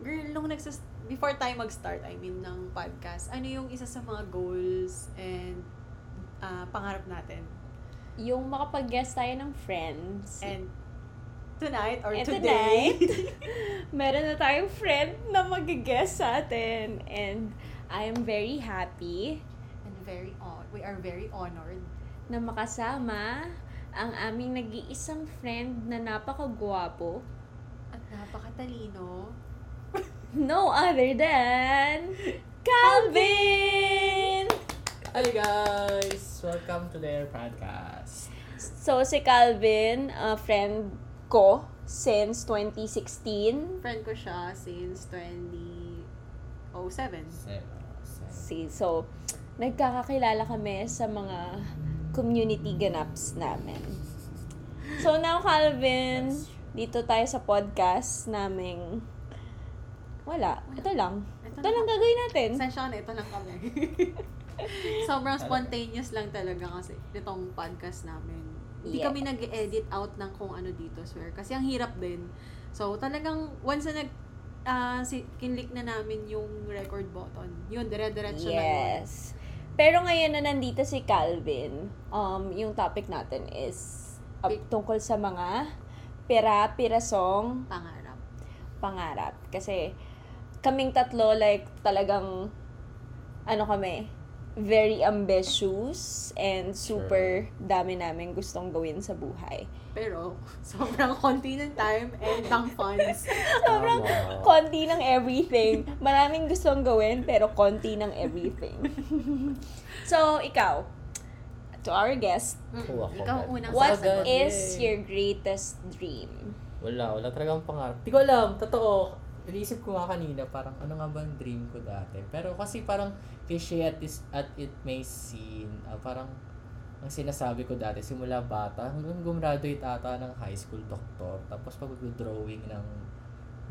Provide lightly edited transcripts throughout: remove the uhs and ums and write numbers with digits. girl, nung before tayo mag-start, I mean, ng podcast, ano yung isa sa mga goals and pangarap natin? Yung makapag-guest tayo ng friends. And tonight or today, meron na tayong friend na mag-guest sa atin. And I am very happy. And we are very honored na makasama ang aming nag-iisang friend na napakagwapo at napakatalino. No other than Calvin! Hi guys! Welcome to their podcast. So, si Calvin, friend ko since 2016. Friend ko siya since 2007. See, so, nagkakakilala kami sa mga community ganaps namin. So now, Calvin, dito tayo sa podcast naming ito lang gagawin natin. Sensya na, ito lang kami. Sobrang spontaneous lang talaga kasi nitong podcast namin. Hindi kami nag-edit out ng kung ano dito, swear. Kasi ang hirap din. So talagang once na kinlik na namin yung record button, yun, dire-diretso na yun. Yes. Pero ngayon na nandito si Calvin, yung topic natin is tungkol sa mga pira-pirasong pangarap. Kasi kaming tatlo, like, talagang very ambitious and super dami namin gustong gawin sa buhay. Pero, sobrang konti ng time and ng funds. Sobrang konti ng everything. Maraming gustong gawin, pero konti ng everything. So, ikaw, to our guest, ikaw unang sasagot. What is your greatest dream? Wala talagang pangarap. Di ko alam, totoo. Inisip ko nga kanina, parang ano nga ba ang dream ko dati? Pero kasi parang cliche at it may seem, parang ang sinasabi ko dati, simula bata, hanggang gumraduate ata ng high school, doktor, tapos pag-drawing ng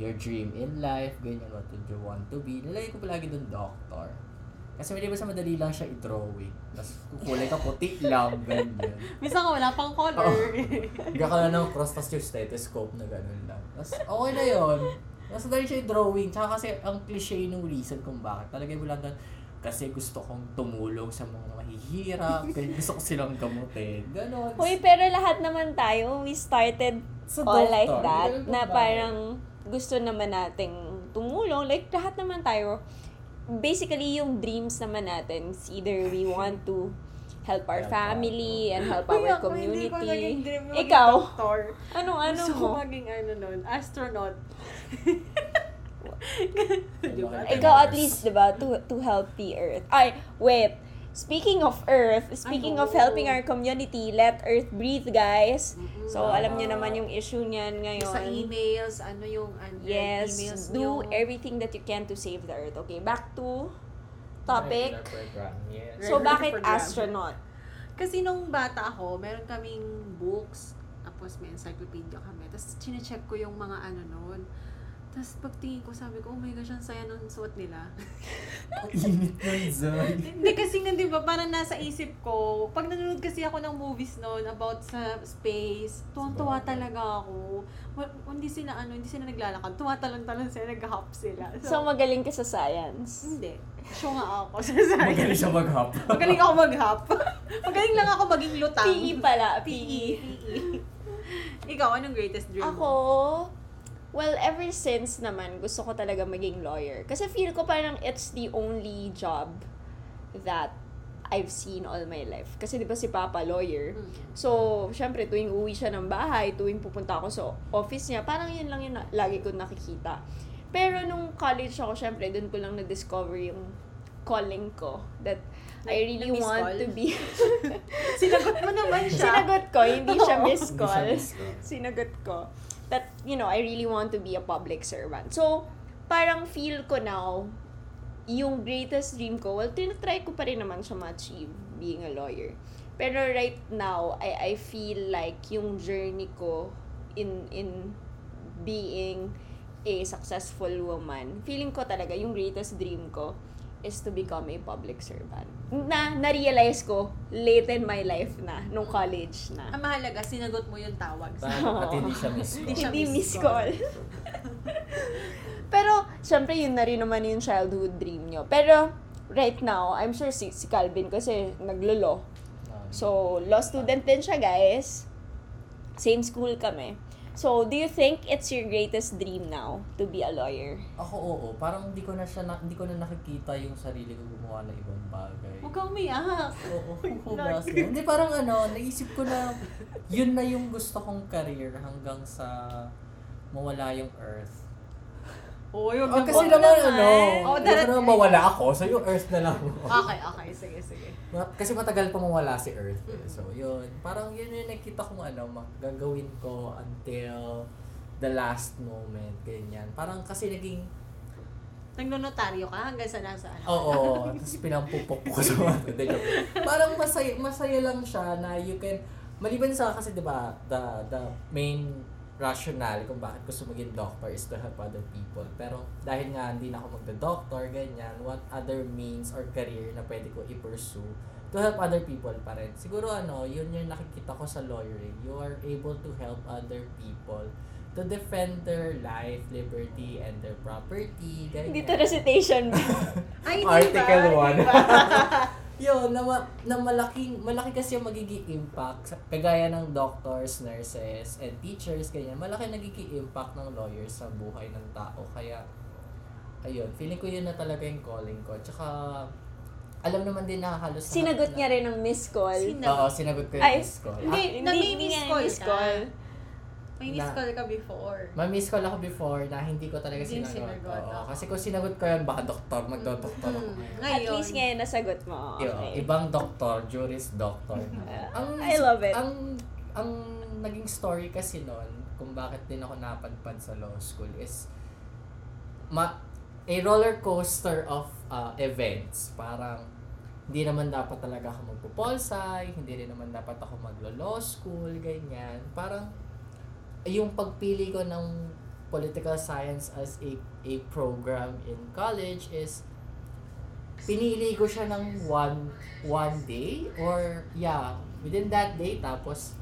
your dream in life, ganyan, what do you want to be, nilagay ko palagi dun doktor. Kasi hindi ba sa madali lang siya i-drawing? Tapos kulay ka puti lang, ganyan. Minsan ka wala pang color. Hindi ka na ng cross, tapos yung stethoscope na ganun lang. Tapos okay na yun. Nasa dahil siya yung drawing. Tsaka kasi ang cliche ng reason kung bakit. Talaga yung lang kasi gusto kong tumulong sa mga mahihirap. Gusto ko silang gamutin. Ganon. Uy, pero lahat naman tayo, we started so, all doctor, like that. Na parang gusto naman nating tumulong. Like, lahat naman tayo. Basically, yung dreams naman natin. Either we want to help our family and help our community. Ikaw? Ano mo? Gusto maging astronaut. Ikaw at least, diba, to help the earth. Ay, wait. Speaking of earth, speaking of helping our community, let earth breathe, guys. So, alam niyo naman yung issue niyan ngayon. Sa emails, ano yung emails niyo. Do everything that you can to save the earth. Okay, back to topic. Yes. So, bakit astronaut? Kasi nung bata ako, meron kaming books, tapos may encyclopedia kami, tapos chinecheck ko yung mga ano nun. Tapos pagtingin ko, sabi ko, oh my gosh, ang saya nun suot nila. Init nun, Zon. Hindi kasi nga, diba, parang nasa isip ko, pag nanonood kasi ako ng movies nun about sa space, tuwang-tuwa talaga ako. Hindi sila naglalakad. Tumatalon-talon sila, nag-hop sila. So, magaling ka sa science? Hindi. Show nga ako sa science. Magaling siya mag-hop. Magaling ako mag-hop. Magaling lang ako maging lutang. PE pala. PE. Ikaw, anong greatest dream mo? Well, ever since naman, gusto ko talaga maging lawyer. Kasi feel ko parang it's the only job that I've seen all my life. Kasi diba si Papa, lawyer. So, syempre, tuwing uwi siya ng bahay, tuwing pupunta ako sa office niya, parang yun lang yun lagi ko nakikita. Pero nung college ako, syempre, dun ko lang na-discover yung calling ko. That I really want to be... Sinagot mo naman siya. Sinagot ko, hindi siya miss call. Sinagot ko. That, you know, I really want to be a public servant. So, parang feel ko now, yung greatest dream ko, well, tinatry ko pa rin naman siya ma-achieve being a lawyer. Pero right now, I feel like yung journey ko in being a successful woman, feeling ko talaga, yung greatest dream ko is to become a public servant. Na-realize ko late in my life na, nung college na. Ang mahalaga, sinagot mo yung tawag. At hindi siya miss call. Pero, syempre yun na rin naman yung childhood dream nyo. Pero right now, I'm sure si Calvin kasi naglolo. So, law student din siya, guys. Same school kami. So, do you think it's your greatest dream now to be a lawyer? Ako, oo. Parang hindi ko na nakikita yung sarili ko gumawa ng ibang bagay. Huwag kang umiyak. Oo, basta. Hindi, parang naisip ko na yun na yung gusto kong career hanggang sa mawala yung earth. Oo, yung kasi naman mawala ako, so yung earth na lang. Okay, sige. Kasi matagal pa mawala si earth. So yun, parang yun yung nakita kong gagawin ko until the last moment, ganyan. Parang kasi naging... Nagnonotaryo ka hanggang sa nasa Oo, tapos pinampupok ko sa mga. Parang masaya lang siya na you can... Maliban sa kasi diba, the main... rational kung bakit gusto maging doctor is to help other people. Pero dahil nga hindi na ako magda-doctor, ganyan, what other means or career na pwede ko i-pursue to help other people pa rin. Siguro yun yung nakikita ko sa lawyering. You are able to help other people to defend their life, liberty, and their property. Ganyan. Dito recitation. Ay, Article 1. Yun, na malaki kasi yung magiging impact, kagaya ng doctors, nurses, and teachers, ganyan, malaki nagiging impact ng lawyers sa buhay ng tao. Kaya, ayun, feeling ko yun na talaga yung calling ko. Tsaka, alam naman din na halos... Sinagot niya rin ang miss call. Oo, sinagot ko yung miss call. Hindi miss call. May miss call ka before. May miss call ako before na hindi ko talaga sinagot. Kasi kung sinagot ko yan, baka doktor, magdodoktor ako ngayon. At least ngayon nasagot mo. Okay. Ibang doktor, juris doctor. I love it. Ang naging story kasi noon, kung bakit din ako napadpad sa law school is a roller coaster of events. Parang hindi naman dapat talaga ako magpo-PhilSAT, hindi rin naman dapat ako maglo-law school, ganyan. Parang yung pagpili ko ng political science as a program in college is pinili ko siya ng one day or within that day, tapos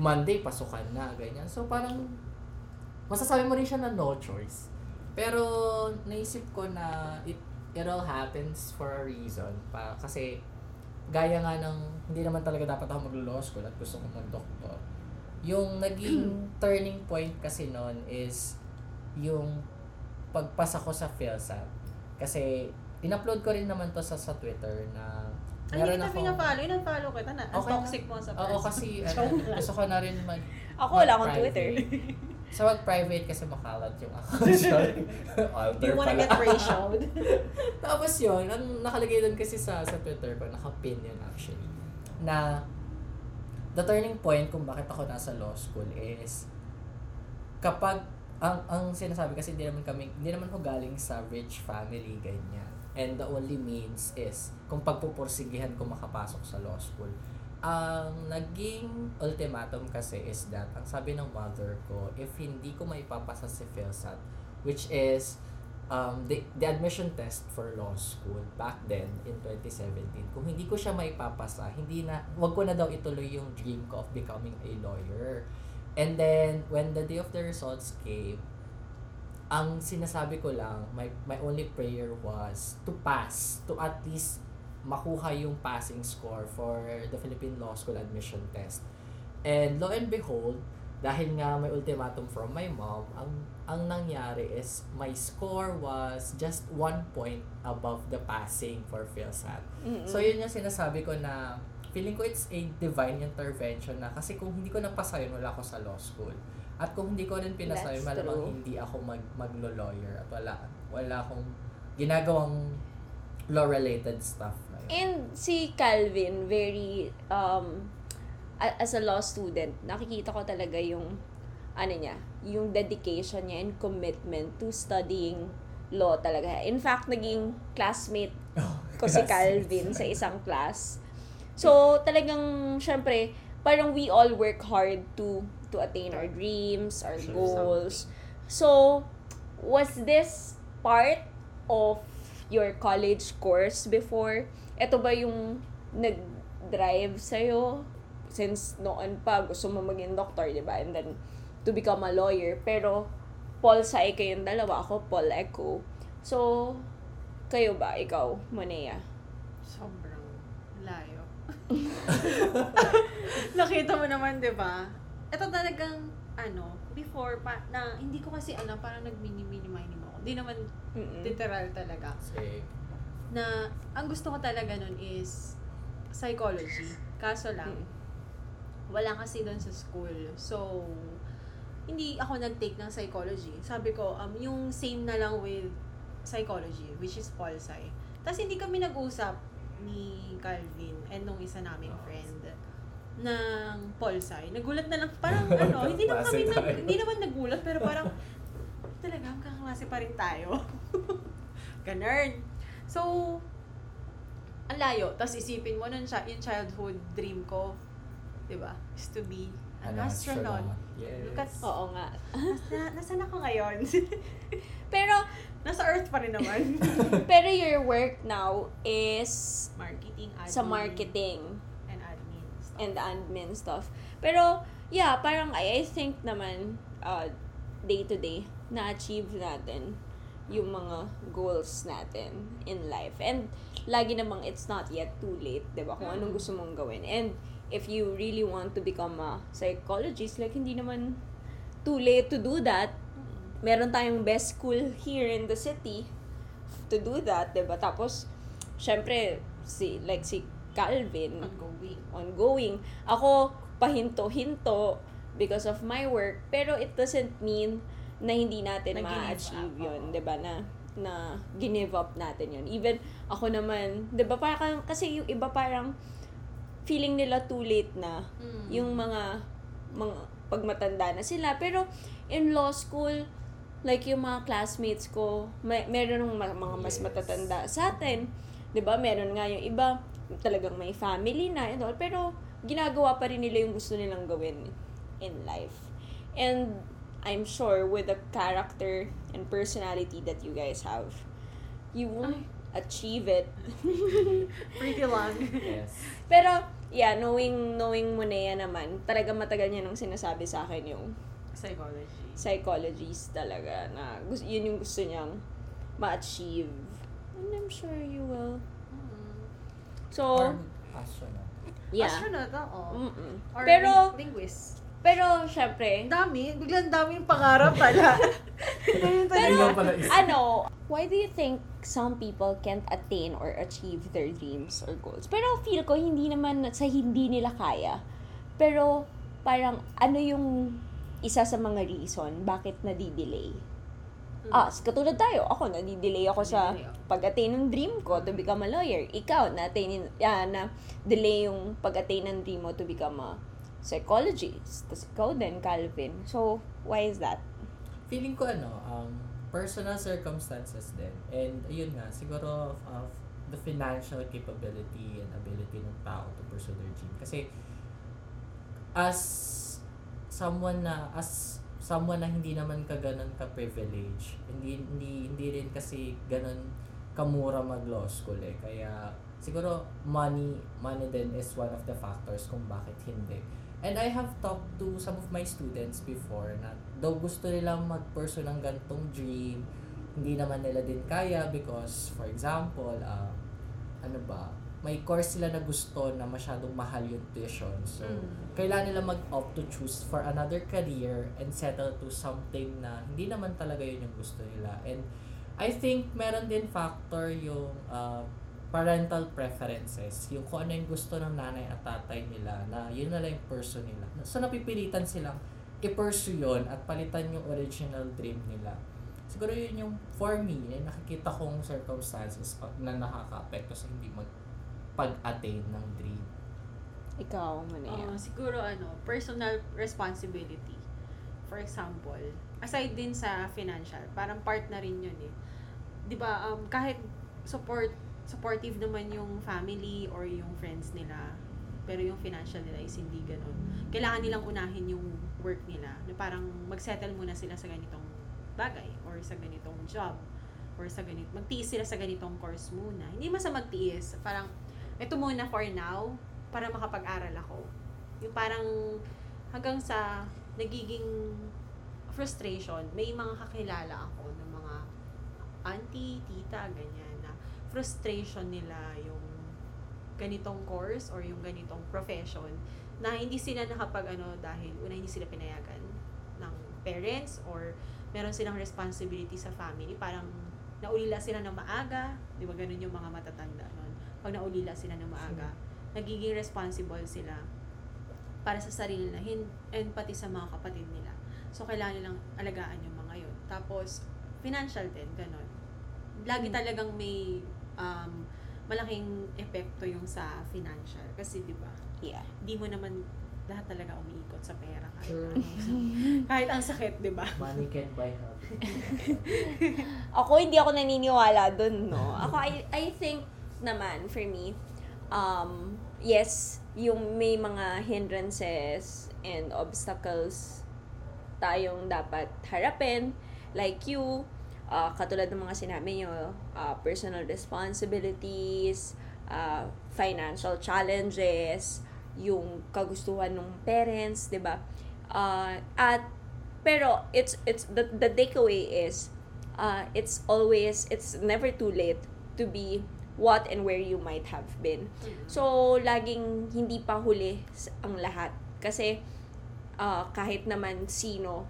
Monday pasukan na, ganyan. So parang masasabi mo rin siya na no choice, pero naisip ko na it all happens for a reason pa, kasi gaya nga ng hindi naman talaga dapat ako maglo-law school at gusto kong mag-doctor. Yung naging turning point kasi noon is yung pagpasa ko sa PhilSAT. Kasi in-upload ko rin naman to sa Twitter na meron na akong... Follow kita na. Okay, toxic mo sa PhilSAT. Oo, kasi gusto ko na rin Ako wala akong Twitter. So mag-private kasi makalat yung account. You wanna get ratioed. Tapos yun, ang nakalagay doon kasi sa Twitter ko, nakapin yun actually, na the turning point kung bakit ako nasa law school is kapag ang sinasabi kasi hindi naman ako galing sa rich family, ganyan. And the only means is kung pagpupursigihan ko makapasok sa law school. Ang naging ultimatum kasi is that ang sabi ng mother ko, if hindi ko maipapasa si PhilSAT, which is the admission test for law school back then in 2017, kung hindi ko siya maipapasa, wag ko na daw ituloy yung dream ko of becoming a lawyer. And then when the day of the results came, ang sinasabi ko lang, my only prayer was to pass, to at least makuha yung passing score for the Philippine Law School admission test. And lo and behold, dahil nga may ultimatum from my mom, ang nangyari is my score was just 1 point above the passing for PhilSAT. Mm-hmm. So yun yung sinasabi ko na feeling ko it's a divine intervention na, kasi kung hindi ko napasa yun, wala ako sa law school. At kung hindi ko rin pinasa yun, malamang hindi ako maglo-lawyer at wala akong ginagawang law-related stuff na yun. And si Calvin, very... as a law student, nakikita ko talaga yung yung dedication niya and commitment to studying law talaga. In fact, naging classmate ko si Calvin sa isang class. So, talagang syempre, parang we all work hard to attain our dreams, our goals. So, was this part of your college course before? Ito ba yung nag-drive sa'yo? Since noon pa, gusto mo maging doctor, di ba? And then, to become a lawyer. Pero, PhilSAT kayo yung dalawa. Ako, Pol Eco. So, kayo ba? Ikaw, Monea? Sobrang layo. Nakita mo naman, di ba? Ito talagang, before pa, na hindi ko kasi alam, parang nag-mini-mini-mini mo. Hindi naman literal talaga. Same. Na, ang gusto ko talaga nun is psychology. Kaso lang, wala kasi doon sa school. So, hindi ako nag-take ng psychology. Sabi ko, yung same na lang with psychology, which is PhilSAT. Tapos hindi kami nag-usap ni Calvin and nung isa naming friend ng PhilSAT. Nagulat na lang, parang hindi naman kami, hindi naman nagulat, pero parang talaga, kaklase pa rin tayo. Ganun. So, ang layo. Tapos isipin mo nun, yung childhood dream ko, diba, is to be an astronaut. Yes. Look at, oo nga. Nasaan ako ngayon? Pero, nasa Earth pa rin naman. Pero your work now is marketing, admin, sa marketing. And admin stuff. Pero, yeah, parang I think naman, day-to-day, na-achieve natin yung mga goals natin in life. And lagi namang it's not yet too late, diba? Kung anong gusto mong gawin. And if you really want to become a psychologist, like, hindi naman too late to do that. Meron tayong best school here in the city to do that, diba? Tapos, syempre, si Calvin, ongoing. Ako, pahinto-hinto because of my work, pero it doesn't mean na hindi natin ma-achieve yun, diba, na give up natin yun. Even ako naman, diba, parang, kasi yung iba parang feeling nila too late na, yung mga pagmatanda na sila. Pero in law school, like yung mga classmates ko, meron ng mga mas matatanda sa atin, diba, meron nga yung iba, talagang may family na, and all, pero ginagawa pa rin nila yung gusto nilang gawin in life. And I'm sure with the character and personality that you guys have, you won't achieve it. Pretty long. Yes. Pero, yeah, knowing Monea naman, talaga matagal niya nang sinasabi sa akin yung psychologies talaga, na yun yung gusto niyang ma-achieve. And I'm sure you will. So, astronaut. Yeah. Astronaut, oo. Or pero, linguist. Pero, syempre, biglang dami yung pangarap pala. Pero, why do you think some people can't attain or achieve their dreams or goals? Pero, feel ko, hindi naman sa hindi nila kaya. Pero, parang, yung isa sa mga reason bakit nadidelay? Katulad tayo, ako, nadidelay ako sa pag-attain ng dream ko to become a lawyer. Ikaw, na-delay yung pag-attain ng dream mo to become a psychologist. Tapos ikaw din, Calvin. So, why is that? Feeling ko, personal circumstances din. And, ayun nga, siguro of the financial capability and ability ng tao to pursue their dream. Kasi, as someone na hindi naman ka ganun ka-privilege, hindi rin kasi ganun kamura mag-law school eh. Kaya, siguro money din is one of the factors kung bakit hindi. And I have talked to some of my students before na daw gusto nilang mag-pursue ng gantong dream, hindi naman nila din kaya because, for example, may course sila na gusto na masyadong mahal yung tuition. So, kailangan nila mag-opt to choose for another career and settle to something na hindi naman talaga yun yung gusto nila. And I think meron din factor yung parental preferences, yung kung ano yung gusto ng nanay at tatay nila, na yun na lang yung person nila. So, napipilitan silang i-pursue yun at palitan yung original dream nila. Siguro yun yung, for me, nakikita kong circumstances na nakaka-apekto sa hindi pag-attain ng dream. Ikaw, Monea. Siguro, personal responsibility. For example, aside din sa financial, parang part na rin yun eh. Diba, kahit supportive naman yung family or yung friends nila, pero yung financial nila is hindi ganun. Kailangan nilang unahin yung work nila, na parang magsettle muna sila sa ganitong bagay or sa ganitong job or magtiis sila sa ganitong course muna. Hindi man sa magtiis, parang ito muna for now para makapag-aral ako. Yung parang hanggang sa nagiging frustration, may mga kakilala ako ng mga auntie, tita, ganyan, na frustration nila yung ganitong course or yung ganitong profession na hindi sila nakapag ano dahil una hindi sila pinayagan ng parents or meron silang responsibility sa family, parang naulila sila ng maaga, di ba ganun yung mga matatanda nun, pag naulila sila ng maaga, nagiging responsible sila para sa sarili na and pati sa mga kapatid nila, so kailangan nilang alagaan yung mga yun. Tapos financial din, ganun lagi talagang may malaking epekto yung sa financial kasi di ba di mo naman lahat talaga umiikot sa pera kahit, kahit ang sakit, di ba? Money can buy happiness. Ako, hindi ako naniniwala dun, no? Ako, I think naman, for me, yes, yung may mga hindrances and obstacles tayong dapat harapin, like you, katulad ng mga sinabi nyo, personal responsibilities, financial challenges, yung kagustuhan ng parents, 'di ba? At pero it's the takeaway is it's never too late to be what and where you might have been. So laging hindi pa huli ang lahat kasi kahit naman sino,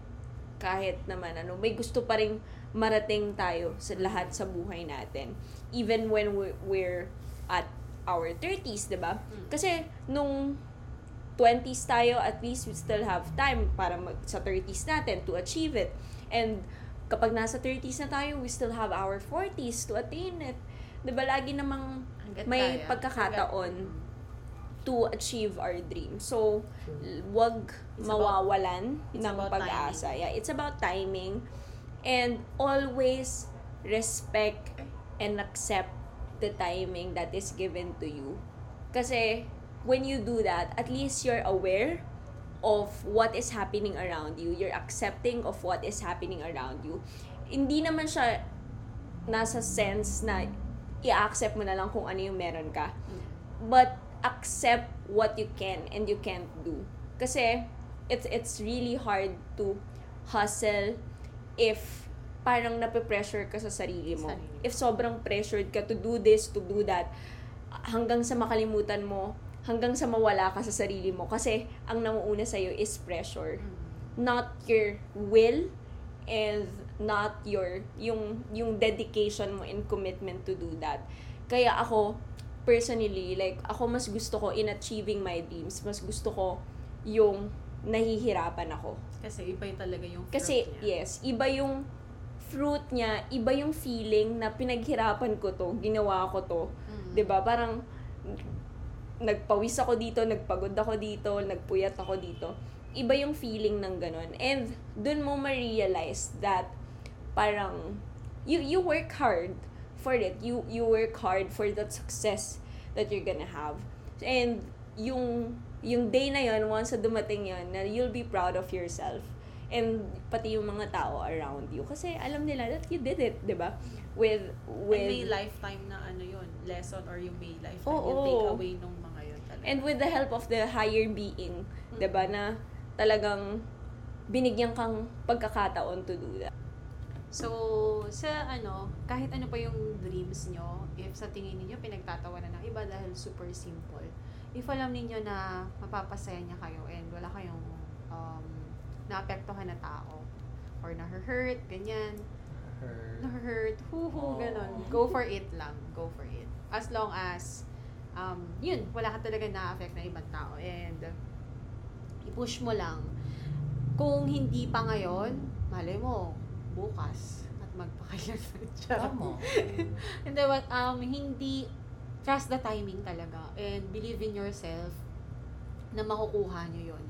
kahit naman ano, may gusto pa ring marating tayo sa lahat sa buhay natin. Even when we're at our 30s, diba? Kasi nung 20s tayo, at least we still have time para sa 30s natin to achieve it. And kapag nasa 30s na tayo, we still have our 40s to attain it. Diba? Lagi namang may pagkakataon to achieve our dream. So, wag mawawalan ng pag-asa. Yeah, it's about timing. And always respect and accept the timing that is given to you. Kasi when you do that, at least you're aware of what is happening around you. You're accepting of what is happening around you. Hindi naman siya nasa sense na i-accept mo na lang kung ano yung meron ka. But accept what you can and you can't do. Kasi it's really hard to hustle if parang nape-pressure ka sa sarili mo. If sobrang pressured ka to do this, to do that, hanggang sa makalimutan mo, hanggang sa mawala ka sa sarili mo. Kasi ang namuuna sa'yo is pressure. Not your will and not your, yung dedication mo and commitment to do that. Kaya ako, personally, like, ako mas gusto ko in achieving my dreams, mas gusto ko yung nahihirapan ako. Kasi iba yung talaga yung fruit kasi, niya. Yes, iba yung fruit niya, iba yung feeling na pinaghirapan ko to, ginawa ko to. 'Di ba? Parang nagpawis ako dito, nagpagod ako dito, nagpuyat ako dito. Iba yung feeling ng ganun. And dun mo ma-realize that parang you work hard for it. You work hard for that success that you're gonna have. And yung day na yon, once dumating yon, na you'll be proud of yourself. And pati yung mga tao around you kasi alam nila that you did it, 'di ba? With and may lifetime na ano yun, lesson or yung may lifetime yung take away nung mga yun talaga. And with the help of the higher being, 'di ba, na talagang binigyan kang pagkakataon to do that. So, sa ano, kahit ano pa yung dreams nyo, if sa tingin niyo pinagtatawanan ng iba dahil super simple, if alam niyo na mapapasaya niya kayo and wala kayong naapektuhan na tao or na-hurt, ganyan. Na-hurt, ganun. Go for it lang. Go for it. As long as, yun, wala ka talaga na-affect na ibang tao and i-push mo lang. Kung hindi pa ngayon, malay mo, bukas at magpakailan siya. And then, hindi, trust the timing talaga and believe in yourself na makukuha nyo yun.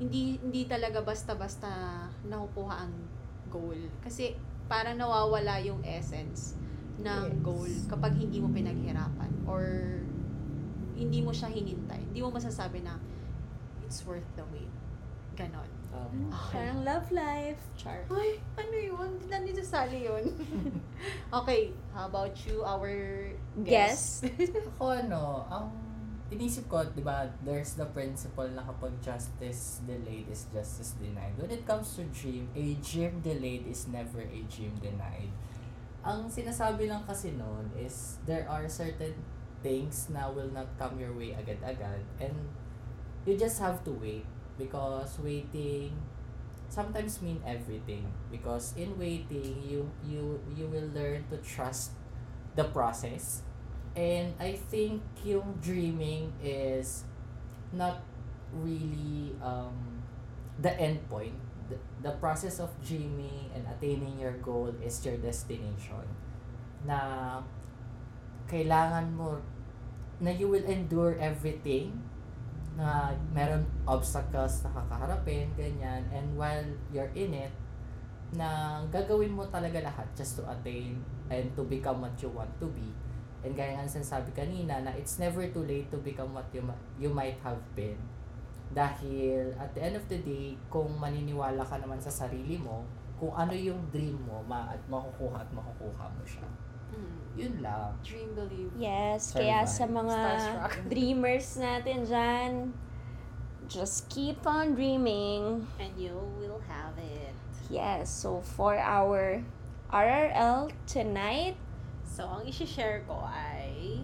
Hindi talaga basta-basta nakukuha ang goal. Kasi parang nawawala yung essence ng goal kapag hindi mo pinaghirapan or hindi mo siya hinintay. Hindi mo masasabi na it's worth the wait. Ganon. Parang love life. Char. Ay, ano yun? Hindi na nisasali yun. Okay, how about you, our guest? Ako, no, inisip ko, di ba, there's the principle na kapag justice delayed is justice denied. When it comes to dream, a dream delayed is never a dream denied. Ang sinasabi lang kasi noon is there are certain things na will not come your way agad-agad and you just have to wait because waiting sometimes mean everything because in waiting you will learn to trust the process. And I think yung dreaming is not really the end point. The process of dreaming and attaining your goal is your destination. Na kailangan mo, na you will endure everything, na meron obstacles na kakaharapin, ganyan. And while you're in it, na gagawin mo talaga lahat just to attain and to become what you want to be. And gaya nga sinasabi kanina na it's never too late to become what you might have been. Dahil at the end of the day, kung maniniwala ka naman sa sarili mo, kung ano yung dream mo, makukuha mo siya. Yun lang. Dream, believe. Yes, survive. Kaya sa mga dreamers natin dyan, just keep on dreaming. And you will have it. Yes, so for our RRL tonight, so ang isi-share ko ay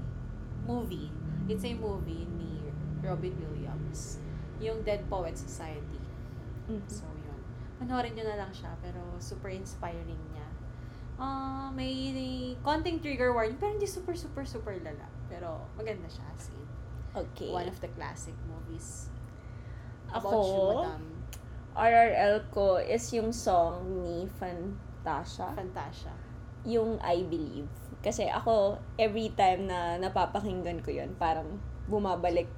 movie. It's a movie ni Robin Williams. Yung Dead Poets Society. Mm-hmm. So, yun. Panoorin nyo na lang siya, pero super inspiring niya. May konting trigger warning, pero hindi super lala. Pero maganda siya, as in. Okay. One of the classic movies. Ako, RRL ko is yung song ni Fantasia. Yung I Believe. Kasi ako, every time na napapakinggan ko yun, parang bumabalik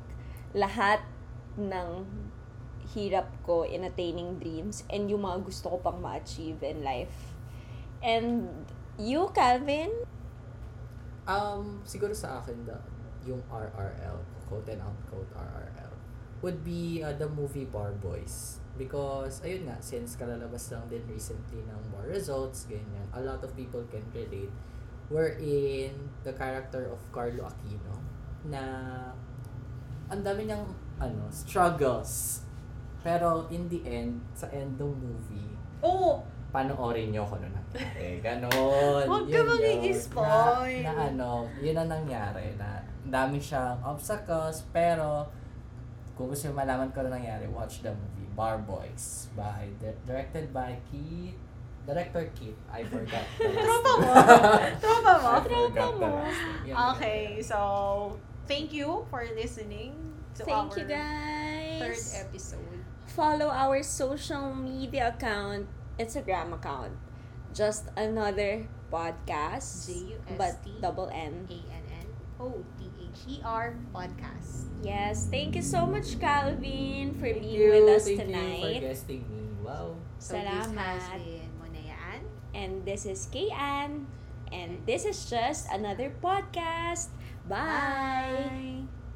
lahat ng hirap ko in attaining dreams and yung mga gusto ko pang ma-achieve in life. And you, Calvin? Siguro sa akin, yung RRL, quote and unquote RRL, would be the movie Bar Boys. Because, ayun nga, since kalalabas lang din recently ng bar results, ganyan, a lot of people can relate, wherein the character of Carlo Aquino, na ang dami niyang struggles. Pero in the end, sa end ng movie, panoorin niyo ko na. Ganon. Huwag ka mag-i-spoil. Yun ang nangyari. Na, dami siyang obstacles, pero kung gusto yung malaman ko na nangyari, watch the movie Bar Boys, directed by Keith. Director Keith, I forgot. Tropa mo. Okay, so thank you for listening. Thank you guys. Third episode. Follow our social media account, Instagram account. Just Another Podcast. But double N. ANNOTHER Podcast. Yes. Thank you so much, Calvin, for being with us tonight. Thank you for guesting me. Wow. So salamat. This has been Monayaan. And this is Kayan. And this is Just Another Podcast. Bye.